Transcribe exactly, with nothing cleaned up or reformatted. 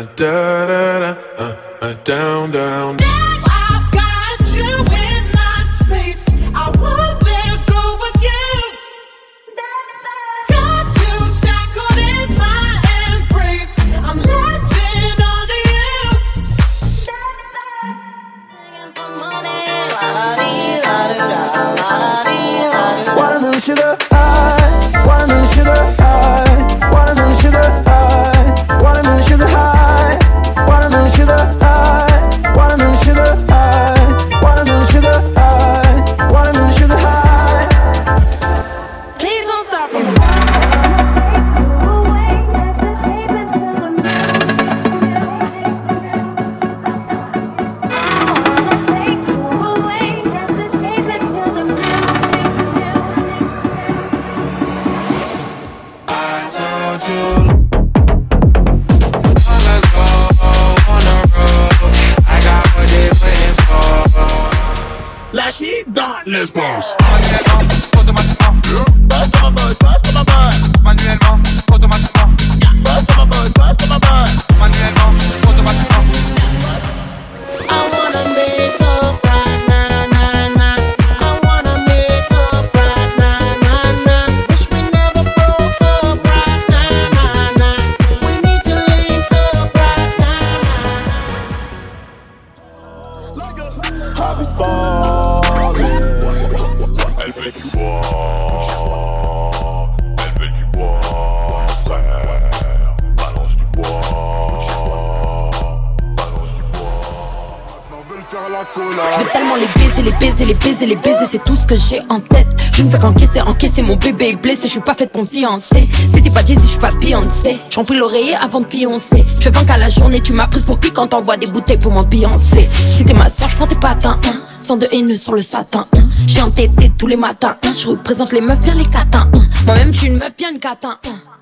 uh, da da da, uh, uh, down down. Now I've got you in my space. I won't let go of you. Got you shackled in my embrace. I'm latching onto you. Singing for money, la da dee, la da da, la da dee, la da da. Watermelon sugar high, watermelon sugar high, watermelon sugar high. Watermelon sugar high, watermelon sugar high, watermelon sugar high, watermelon sugar high, watermelon sugar high. Please don't stop me. I told you. She dans l'espace. Manuellement, automatiquement. Passe dans ma boîte, passe dans ma boîte. Manuellement, automatiquement. Passe dans ma boîte, passe dans ma boîte. Manuellement, automatiquement. I wanna make up right now, now, now. I wanna make up right now, now, now. Wish we never broke up right now, now, now. We need to link up right now, now, now. Like a happy ball. Elle fait du bois, elle fait du bois, frère. Balance du bois, balance du bois. Maintenant veulent faire la cola. Je vais tellement les baiser, les baiser, les baiser, les baiser, c'est tout ce que j'ai en tête. Je me fais encaisser, encaisser, mon bébé est blessé, je suis pas faite pour me fiancer. C'était pas Jay-Z, je suis pas Beyoncé. J'en pris l'oreiller avant de pioncer. Je fais vingt k la journée, tu m'as prise pour qui quand t'envoies des bouteilles pour m'ambiancer. C'était ma soeur, je prends tes patins, hein. Sans de haineux sur le satin, hein. J'ai entêté tous les matins, hein. Je représente les meufs bien les catins, hein. Moi-même je suis une meuf bien une catin, hein.